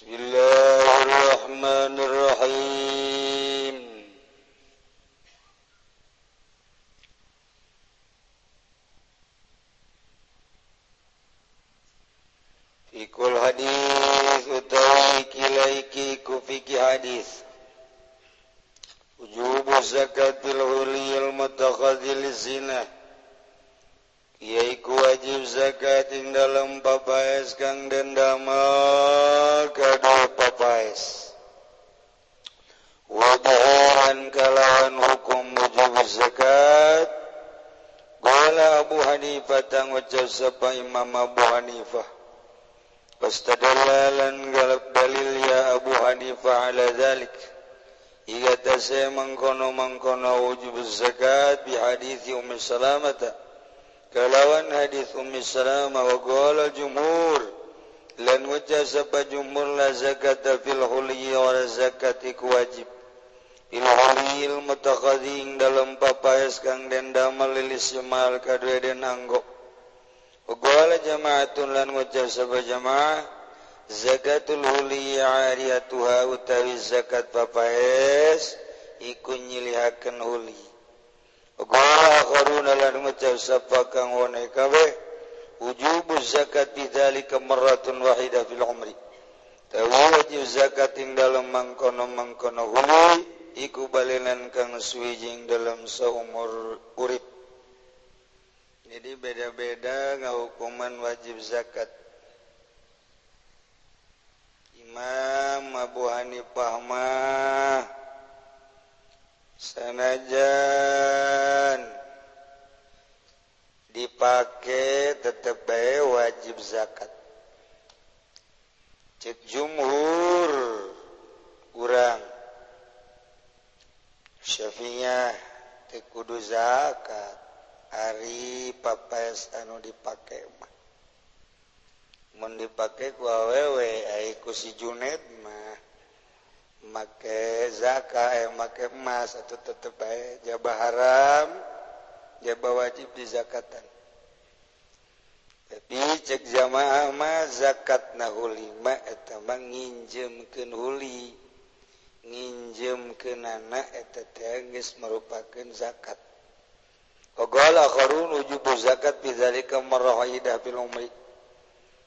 Bismillahirrahmanirrahim. Fikul hadis utawi kilaiki kufiki hadis. Ujubu zakatil huliyil mutakhazil zina. Yaiku wajib zakat ing dalam papais kang dendama kada papais. Waduhuran kalawan hukum wajib zakat. Qala Abu Hanifah tang wajib sapa Imam Abu Hanifah. Pastadalalan galap dalil ya Abu Hanifah ala dhalik. Iga tasay mangkono wajib zakat bi hadithi Salamata. Kalawan hadis Salamah wa qala jumhur lan wajasa ba jumhur la zakata fil huliyyi wa zakati wajib il huliyil mutakhadhin dalam papayas kang den damel lisimal kadue den anggo wa qala jama'atun lan wajasa ba jama'ah zakatul huliyyi ariyatuha utawi zakat papayas iku nyilihaken huli. Qala qaruna lan muta sapakang one kabeh wujubu zakat bidzalika marratun wahida fil umri. Tawajib zakat ing dalem mangkono-mangkono huli iku balenan kang suwijing dalam saumur urip. Jadi beda-beda ngahukuman wajib zakat. Imam Abu Hanifah mah sanajan dipakai tetep bae wajib zakat. Cek jumhur kurang Syafiahna teu kudu zakat ari papayas anu dipake mah. Mun dipake ku awewe ai ku si Juned mah make zakat make emas atau tetep ae jaba haram jaba wajib di zakatan. Tapi cek jamaah mah zakatna huli mah eta mah nginjeumkeun huli nginjeumkeunana eta teh geus merupakeun zakat. Qala akharun wujubu zakat bidzalika marrahida bil umri.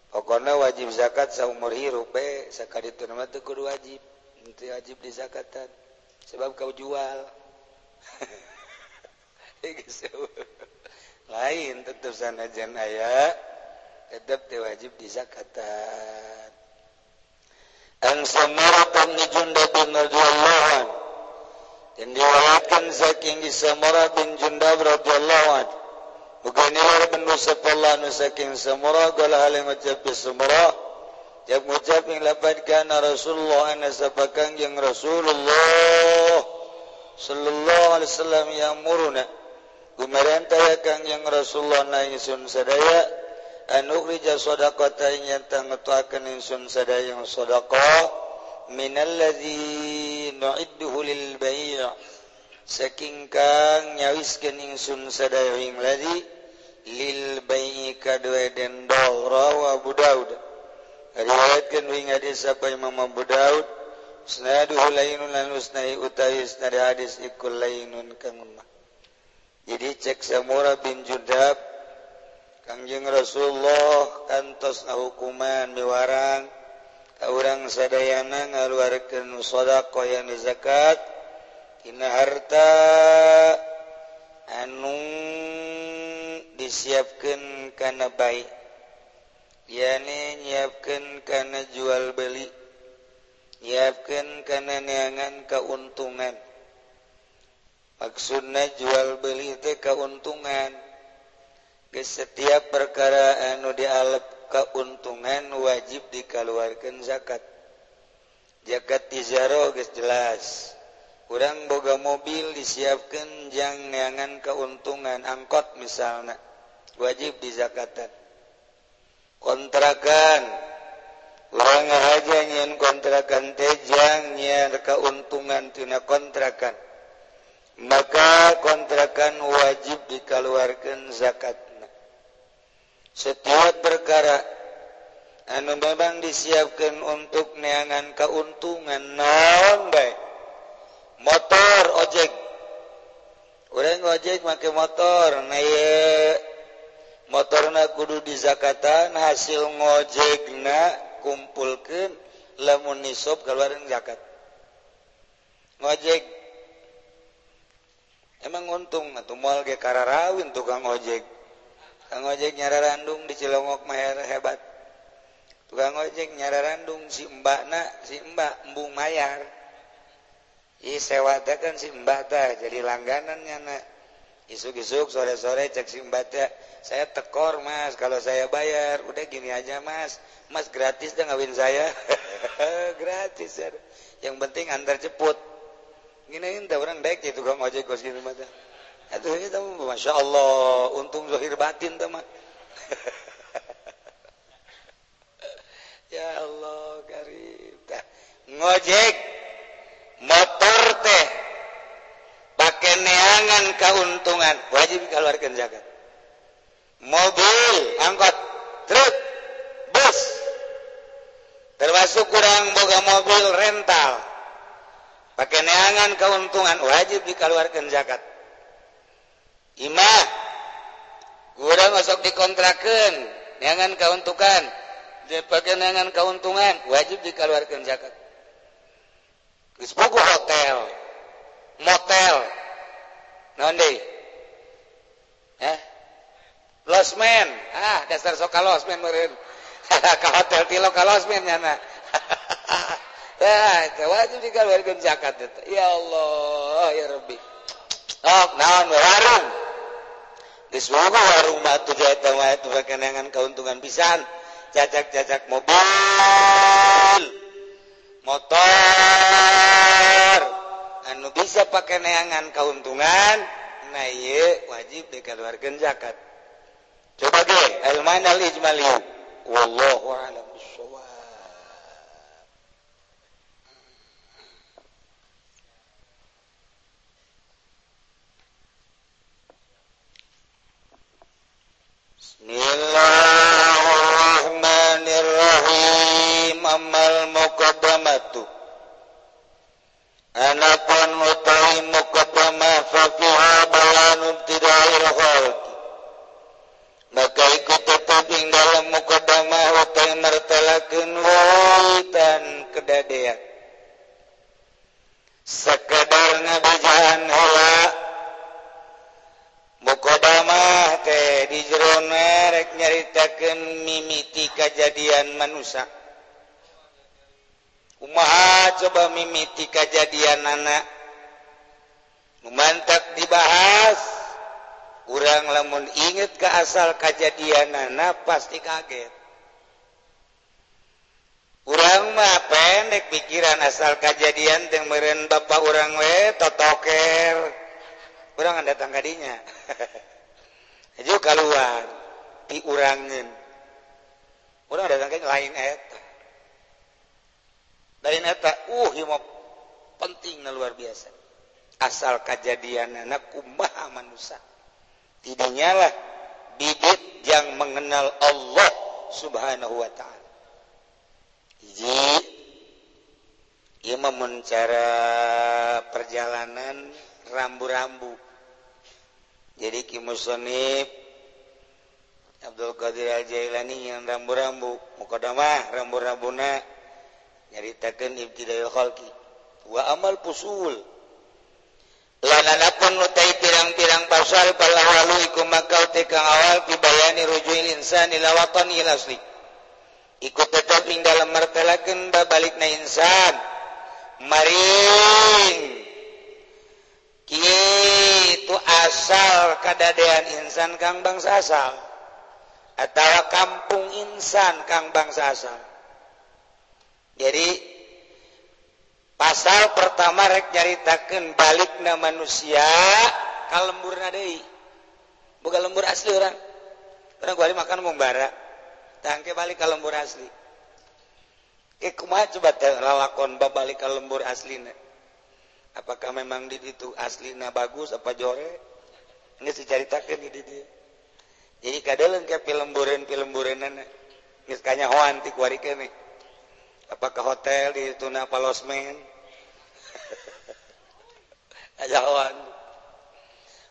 Pokona wajib zakat saumur hirup bae sakaditu mah teu kudu wajib. Itu wajib di zakatan sebab kau jual lain tetap sanajan aya tetap wajib di zakatan. An Samara bin Jundab bin Abdullah dan diwalakan saking Samara bin Jundab radhiyallahu anhu bukannya bin Rasulullah saking Samara qala halimatu Samara yang mengucap yang lapadkan Rasulullah anna sabakang yang Rasulullah sallallahu alaihi wasallam yang muruna gumarantayakan yang Rasulullah na insun sadaya anukrija sadaqata yang tangetuakan insun sadaya yang sadaqah minalladhi nu'idduhu lil bayi' saking kang nyawiskan insun sadaya yang ladhi lil bayi' kadwe den dawra wa Abu Daud. Riwayatkan wing hadis apa Imam Abu Daud sanaduhu lainun lan usnai utawi sanad hadis ikul lainun kang lemah. Jadi cek Samura bin Jundab Kangjeng Rasulullah kantos hukuman miwarang ka urang sadayana ngaluarkeun sedekah yang zakat dina harta anu disiapkeun kana baik. Yani nyiapkan karena jual beli, nyiapkan karena neangan keuntungan. Maksudnya jual beli itu keuntungan. Ke setiap perkara anu dialep keuntungan wajib dikeluarkan zakat. Zakat tijaro geus jelas. Urang boga mobil disiapkan jang neangan keuntungan angkot misalnya wajib dizakatan. Kontrakan orang aja nyen kontrakan tejang nyen keuntungan tina kontrakan maka kontrakan wajib dikeluarkan zakatna. Setiap perkara anu babang disiapkan untuk neangan keuntungan naon bae? Motor, ojek. Urang ojek make motor, na ieu motorna kudu dizakatan, hasil ngojekna kumpulkeun lamun nisab kaluaran zakat. Ngojek emang untung atuh moal ge kararawin tukang ojek. Tukang ojek nyararandung di Cilongok mah hebat. Tukang ojek nyararandung si mbakna, si mbak embung mayar. Ieu sewa teh kan si mbak teh jadi langganan nya. Isuk-isuk sore-sore cek si mbak teh, saya tekor mas kalau saya bayar. Udah gini aja mas, mas gratis dah ngawin saya. Gratis ya. Yang penting antar jemput. Giniin teh orang dek ya tukang ojek kos gini mah teh. Atuh eta masya Allah untung zahir batin teh mah. Ya Allah karim teh ngojek motor teh pake neangan keuntungan wajib dikeluarkan zakat. Mobil, angkot, truk, bus termasuk kurang boga mobil rental pake neangan keuntungan wajib dikeluarkan zakat. Imah kurang osok dikontrakan neangan keuntungan dipakai dengan keuntungan wajib dikeluarkan zakat. Sepuku hotel, motel, nonde, losmen, dasar sok losmen meren, ke hotel tilo ke losmen nyana, wajib dikeluarkan zakat. Ya Allah, ya Rabbi, oh, naon warung, sepuku warung batu jatah wajib dipakai dengan keuntungan pisan. Cacak-cacak mobil, motor, anu bisa pakai neangan keuntungan, nah iya wajib dikeluarkan zakat. Coba ge, al-man al-ijmali, wallahu a'lam bissawab. Bismillah. Amal muqaddamatu anapun utawi muqaddamah fa fiha bayanu ibtida'il khalqi, maka ikut tetap ing dalam muqaddamah utawi martalakeun wiwitan kedadean sakadarna bejahan heula. Muqaddamah teh di jero rek nyaritakeun mimiti kejadian manusia. Kumaha coba mimiti kejadian anak memantak dibahas kurang lamun inget ke asal kejadian anak pasti kaget. Kurang mah pendek pikiran asal kejadian yang meren bapak orang we totoker kurang datang kadinya aju keluar diurangin kurang datang ke lain eta. Dari neta, himo pentingnya luar biasa. Asal kejadian anak kumaha manusia. Tidinya lah bibit yang mengenal Allah subhanahu wa ta'ala. Iji, ia memun cara perjalanan rambu-rambu. Jadi kimusonib Abdul Qadir Al-Jailani yang rambu-rambu. Muqaddamah rambu-rambuna nyaritakeun ibtidaul khalqi wa amal fusul lan anapun utai pirang-pirang pasal palawalu iku makau teka awal pibayani rujuil insan ila watani ila asli iku tetep ing dalam martalakeun babalikna insan maring kitu asal kadadean insan kang bangsa asal atawa kampung insan kang bangsa asal. Jadi pasal pertama rek nyaritakeun balikna manusia ka lemburna deui. Boga lembur asli urang. Urang bali makan membara. Tangke balik ka lembur asli. Kumaha coba lalakon balik ka lembur aslina. Apakah memang di ditu aslina bagus apa jore? Ini dicaritakeun di dieu. Jadi kadeuleun ke pilembureun-pilembureunana. Kayaknya hoan ti kuarike nih. Apa ke hotel di Tuna Palosmen? Aja hoan.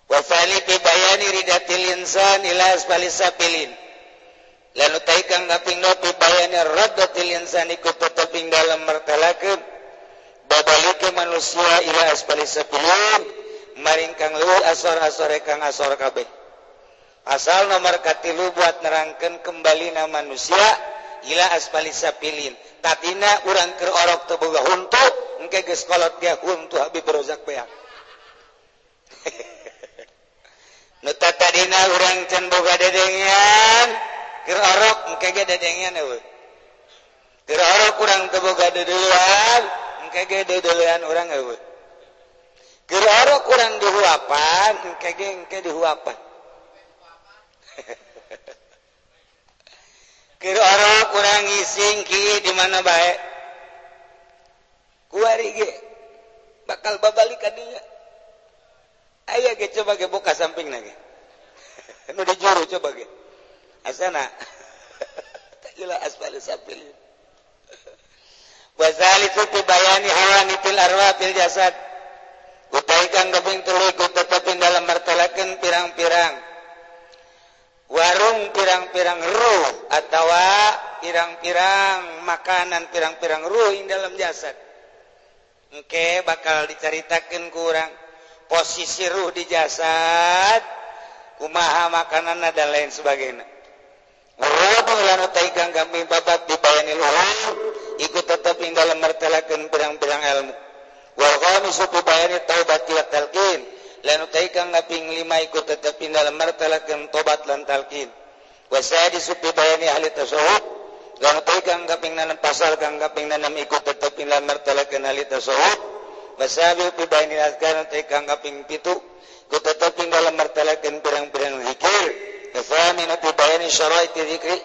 Wa fa'li bi bayani ridatil insan ila asbalis sabilin. Lalu taikang kaping 2 bi bayani raddatil insan iku teteping dalam mertalakeun babalike manusia ila asbalis sabilin maring kang luhur asor-asore kang asor kabeh. Asal nomor katilu buat nerangkan kembali na manusia ila asbalisa pilin. Tatina urang ker orok teboga huntu, engke geus kolot dia huntu Habib Rozak beak. Nu tatadina urang can boga dedengian, ker orok engke ge dedengian eueuh. Ker orok urang teboga dedeuan, engke ge dedeuan urang eueuh. Ker orok urang dihuapan, engke ge engke dihuapan. Kira orang kurang ising ki di mana baik, kuari ge bakal babalik kadinya. Ayah ge coba ge buka samping lagi. Nu di juru coba ge. Asana. Ila asfal sabil. Wa zaliku bayani hawanitil arwah fil jasad. Utaikan gabing tuluy ku tetepin dalam martalakeun pirang-pirang. Warung pirang-pirang ruh atau pirang-pirang makanan pirang-pirang ruh yang dalam jasad. Oke, bakal diceritakan kurang posisi ruh di jasad, kumaha makanan dan lain sebagainya. Warung lanu taigang kami babat dibayani luhur, ikut tetap yang dalam mertelakan pirang-pirang ilmu. Warung suku bayani taubat tiwak talqin. Lain utaikan ngaping 5 ikut tetapin dalam martalakan tobat lan talqin. Wasaya disupi bayani ahli tasawuf. Lain utaikan ngaping 6 pasal kang ngaping 6 ikut tetapin dalam martalakan ahli tasawuf. Wasaya disupi bayani azkar utaikan ngaping 7 ikut tetapin dalam martalakan pirang-pirang zikir. Wasaya minupi bayani syaraiti zikri.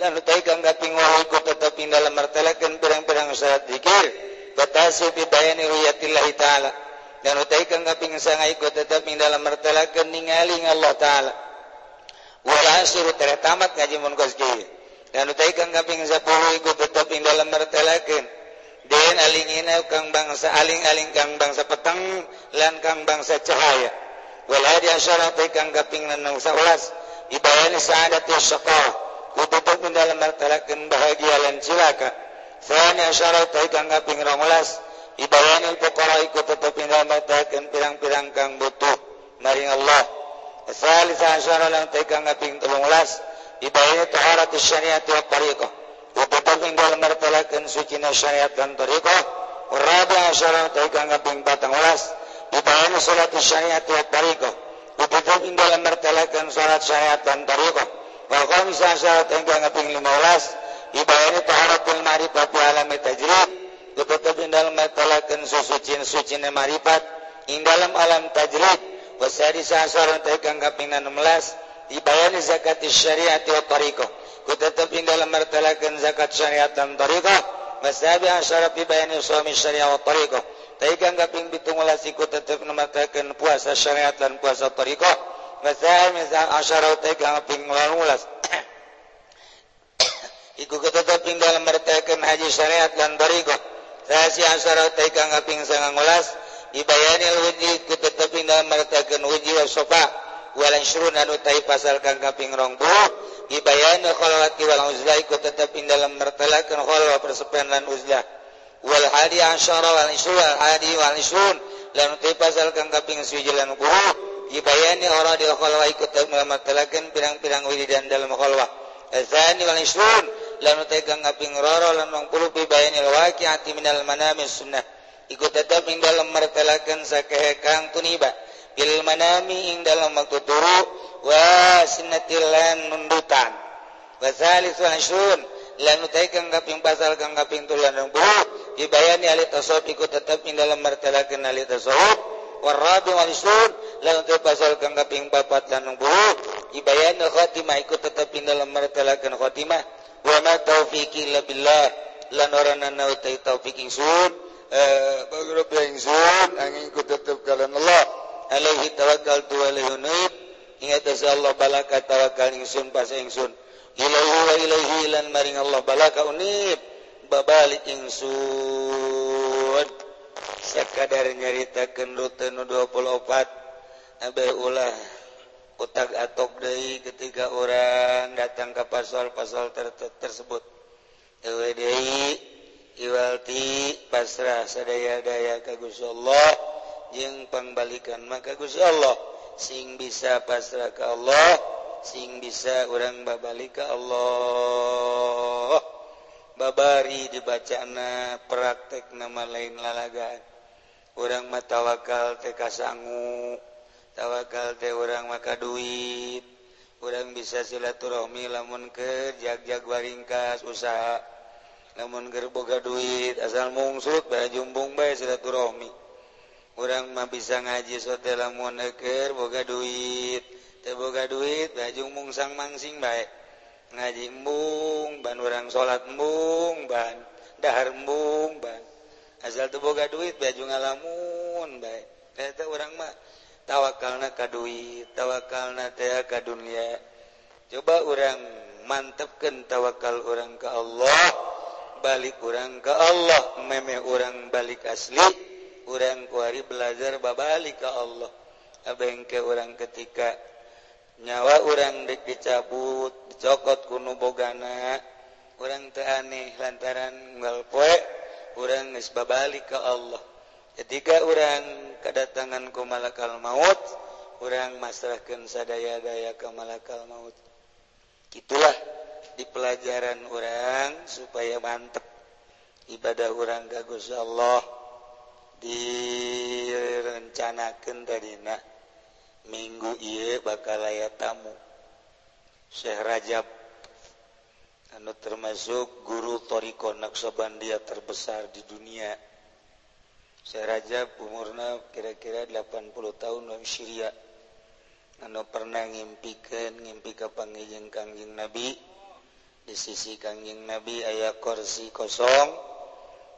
Lain utaikan ngaping 8 ikut tetapin dalam martalakan pirang-pirang syarat zikir. Watasupi bayani ruyatillahi ta'ala. Dan utaikan kaping sangai ku tetap ing dalam mertelakeun ningali Allah Taala. Wala asru tertamat ngaji mun geus kieu. Dan utaikan kaping 10 ku tetap ing dalam mertelakeun den alingina kang bangsa aling-aling kang bangsa peteng lan kang bangsa cahaya. Wala di asyara utaikan kaping 16 ibayani saadatus syaqa ku tetap ing dalam mertelakeun bahagia lan cilaka. Fani asyara utaikan kaping 19 ibayanil pokora ikut tetap dalam mertalakan pirang-pirang kang butuh maring Allah. Salisa asyara lan taikang kaping 13 ibayani taharatus syariat wa tariqah. Tetap dalam mertalakan sucina syariat dan tariqah. Rabi asyara taikang kaping 14 ibayani salatus syariat wa tariqah. Tetap dalam mertalakan salat syariat dan tariqah. Wa khamsa asyara taikang kaping 15 ibayani taharatul ma'rifat wa alamit tajrid. Tetap dalam mertalakan susucin-sucina marifat ing dalam alam tajrid. Wasari sasaran taikang kaping 16 dibayani zakat syariat wa tariqah. Tetap dalam mertalakan zakat syariat dan tariqah. Wasabi asyara dibayani suami syariat wa tariqah. Taikang kaping 17 iku tetap mertalakan puasa syariat dan puasa tariqah. Wasabi asyara taikang kaping 18 iku tetap dalam mertalakan haji syariat dan tariqah. Rahasi asyara taikang kaping 19 dibayani wujud ku tetep dalam mertalakeun wujud wa sofa wal asyrun anu tai pasal kang kaping 20 dibayani khalwati wal uzlah ku tetep dalam mertalakeun khalwa persepian lan uzlah wal hadi asyara wal asyrun al hadi wal asyrun lan tai pasal kang kaping 19 lan dibayani aradil khalwa ku tetep dalam mertalakeun pirang-pirang wujud dan dalam khalwa azani wal asyrun lalu tegang kaping roro lan 20 bibayanil waqi'ati minal manami sunnah ikut tetap ing dalam mertelakeun sakehe kang tuniba bil manami ing dalam waktu turu wa sunnatil lan mundutan wa salisu asyun lalu tegang kaping pasal kang kaping 30 bibayani ahli tasawuf ikut tetap ing dalam mertelakeun ahli tasawuf wa rabi wa asyun lalu tegang pasal kang kaping 40 lan 60 bibayanil khatimah ikut tetap ing dalam mertelakeun khatimah wa ma taufiqi illa billah lan oranana utai taufiq ingsun bagrab ingsun angin ku tetep kalan Allah alaihi tawakkaltu wa alaihi unib ingat Allah balaka tawakal ingsun pas ingsun ilaihi wa ilaihi lan maring Allah balaka unib babalik ingsun sakadar nyaritakeun ruteun 24 abeh ulah utak atok deui ketika orang datang ke pasal-pasal tersebut eueuh deui iwalti pasrah sadaya-daya ka Gusti Allah jeung pangbalikan maka Gusti Allah sing bisa pasrah ka Allah sing bisa urang babalik ka Allah babari dibacana praktek nama lain lalagaan urang mah tawakal teh kasangu tawakal teh urang maka duit urang bisa silaturahmi lamun keur jag-jag waringkas usaha namun keur boga duit asal mungsut bae jumbung bae silaturahmi urang mah bisa ngaji sote lamun keur boga duit teu boga duit bae jumbung sang mangsing bae ngaji embung ban urang salat embung ban dahar embung ban asal teu boga duit bae ngalamun bae eta urang mah tawakalna ka duit tawakalna teh ka dunya coba urang mantepkeun tawakal urang ka Allah balik orang ke Allah memeh orang balik asli orang kuari belajar babalik ke Allah abeng ke orang ketika nyawa orang dicabut dicokot kuno bogana orang teaneh lantaran nggal poe orang geus babalik ke Allah ketika orang kedatangan ku malakal maut orang masrahkeun sadaya-daya ke malakal maut gitulah di pelajaran orang supaya mantep ibadah orang ka Gusti Allah direncanakeun tadina minggu ieu bakal aya tamu Syekh Rajab anu termasuk guru thariqah Naksabandia terbesar di dunia. Syekh Rajab umurna kira-kira 80 tahun lam Syria anu pernah ngimpi ka panggih Kangjeng Nabi. Di sisi Kangjeng Nabi aya kursi kosong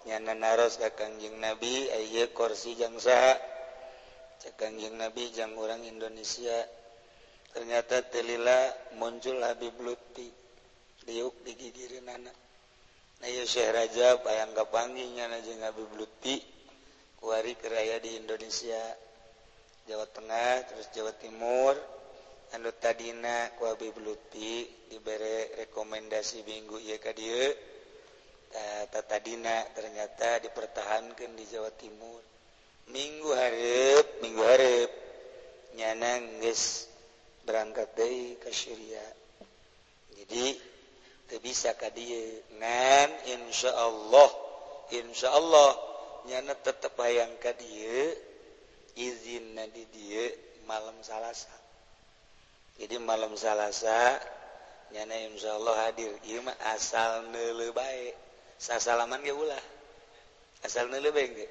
nyana naros ka Kangjeng Nabi aya kursi jang saha ka Kangjeng Nabi jang urang Indonesia ternyata telila muncul Habib Luthfi diuk digigireunnana na ieu Syekh Rajab hayang kapanggih nyana jeung Habib Luthfi kuari keur aya di Indonesia Jawa Tengah terus Jawa Timur anu tadina ku Habib Luthfi dibere rekomendasi minggu ieu ka dieu tadina ternyata dipertahankeun di Jawa Timur minggu hareup nyana geus berangkat deui ka Syria jadi teu bisa ka dieu ngan insyaallah nyana tetep hayang ka dieu izinna di dieu malam Salasa. Jadi malam Salasa nyana insyaallah hadir ieu mah asal neuleuh bae sasalaman ge ulah asal neuleuh bae ge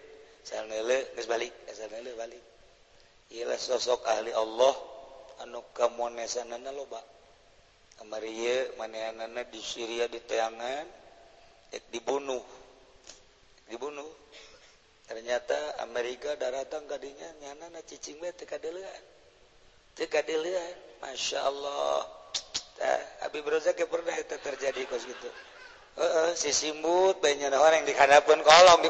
asal neuleuh geus balik asal neuleuh balik ieu lah sosok ahli Allah anu kamonesanana loba kamari ieu manehanana di Syria diteangan dibunuh ternyata Amerika daratang ka dinya nyanana cicing bae teu kadeulean Masya Allah. Habib Rozak pernah itu terjadi kos gitu. Si simbut banyak orang yang dihadapkan kolong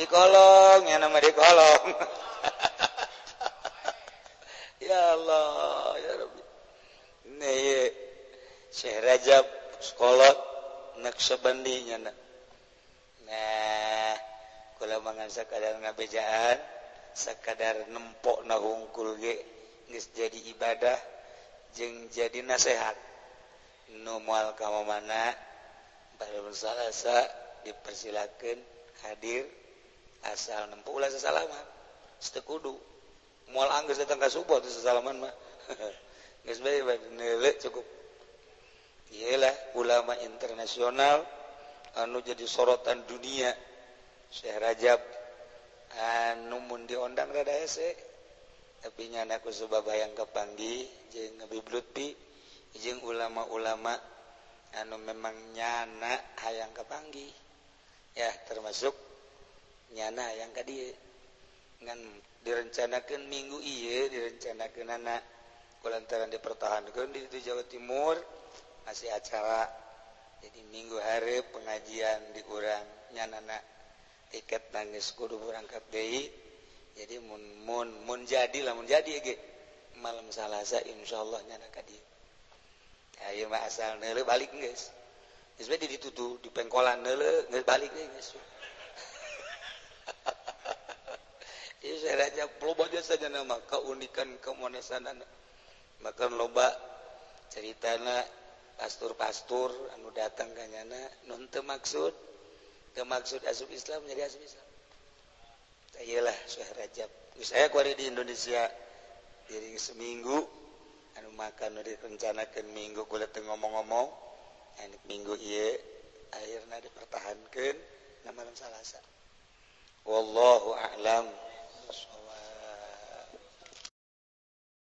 yang nama di kolong. Ya Allah, ya Rabbi. Nih, Syekh Rajab sekolah Naksabandia nyana. Nah, kalau mangan sekadar ngabejaan, sekadar nempok nahungkul ge. Geus jadi ibadah jeung jadi nasihat nu moal ka mana baru Salasa dipersilakeun hadir asal nempuh ulah sasalaman teu kudu moal anggeus datang ka subuh teh sasalaman mah geus bae bae cukup iyalah ulama internasional anu jadi sorotan dunia Syekh Rajab anu mun diondang rada hese tapi nyana ku sebab hayang kapanggih jeung Habib Luthfi jeung ulama-ulama anu memang nyana hayang kapanggih ya termasuk nyana hayang ka dieu ngan direncanakeun minggu ieu direncanakeunana kulantaran dipertahankeun di Jawa Timur masih acara. Jadi minggu hari pengajian di urang nyanana tiket nangis kudu berangkat deui. Jadi mun jadi lah, mun jadi ge malam Salasa insyaallah nyana ka dieu. Tah ieu mah asal neuleuh balik geus. Geus bae dituduh di pengkolan neuleuh geus balik deui geus. Ieu sarenya loba biasa nama keunikan kemonesanana. Maka loba ceritana pastur-pastur anu datang ka nyana nun teu maksud, teu maksud asup Islam jadi asup Islam. Tah ieulah Syekh Rajab. Geus aya ku di Indonesia diri seminggu anu makan anu direncanakeun minggu kula teu ngomong-ngomong, anu minggu ieu akhirna dipertahankeun na malam Salasa. Wallahu a'lam.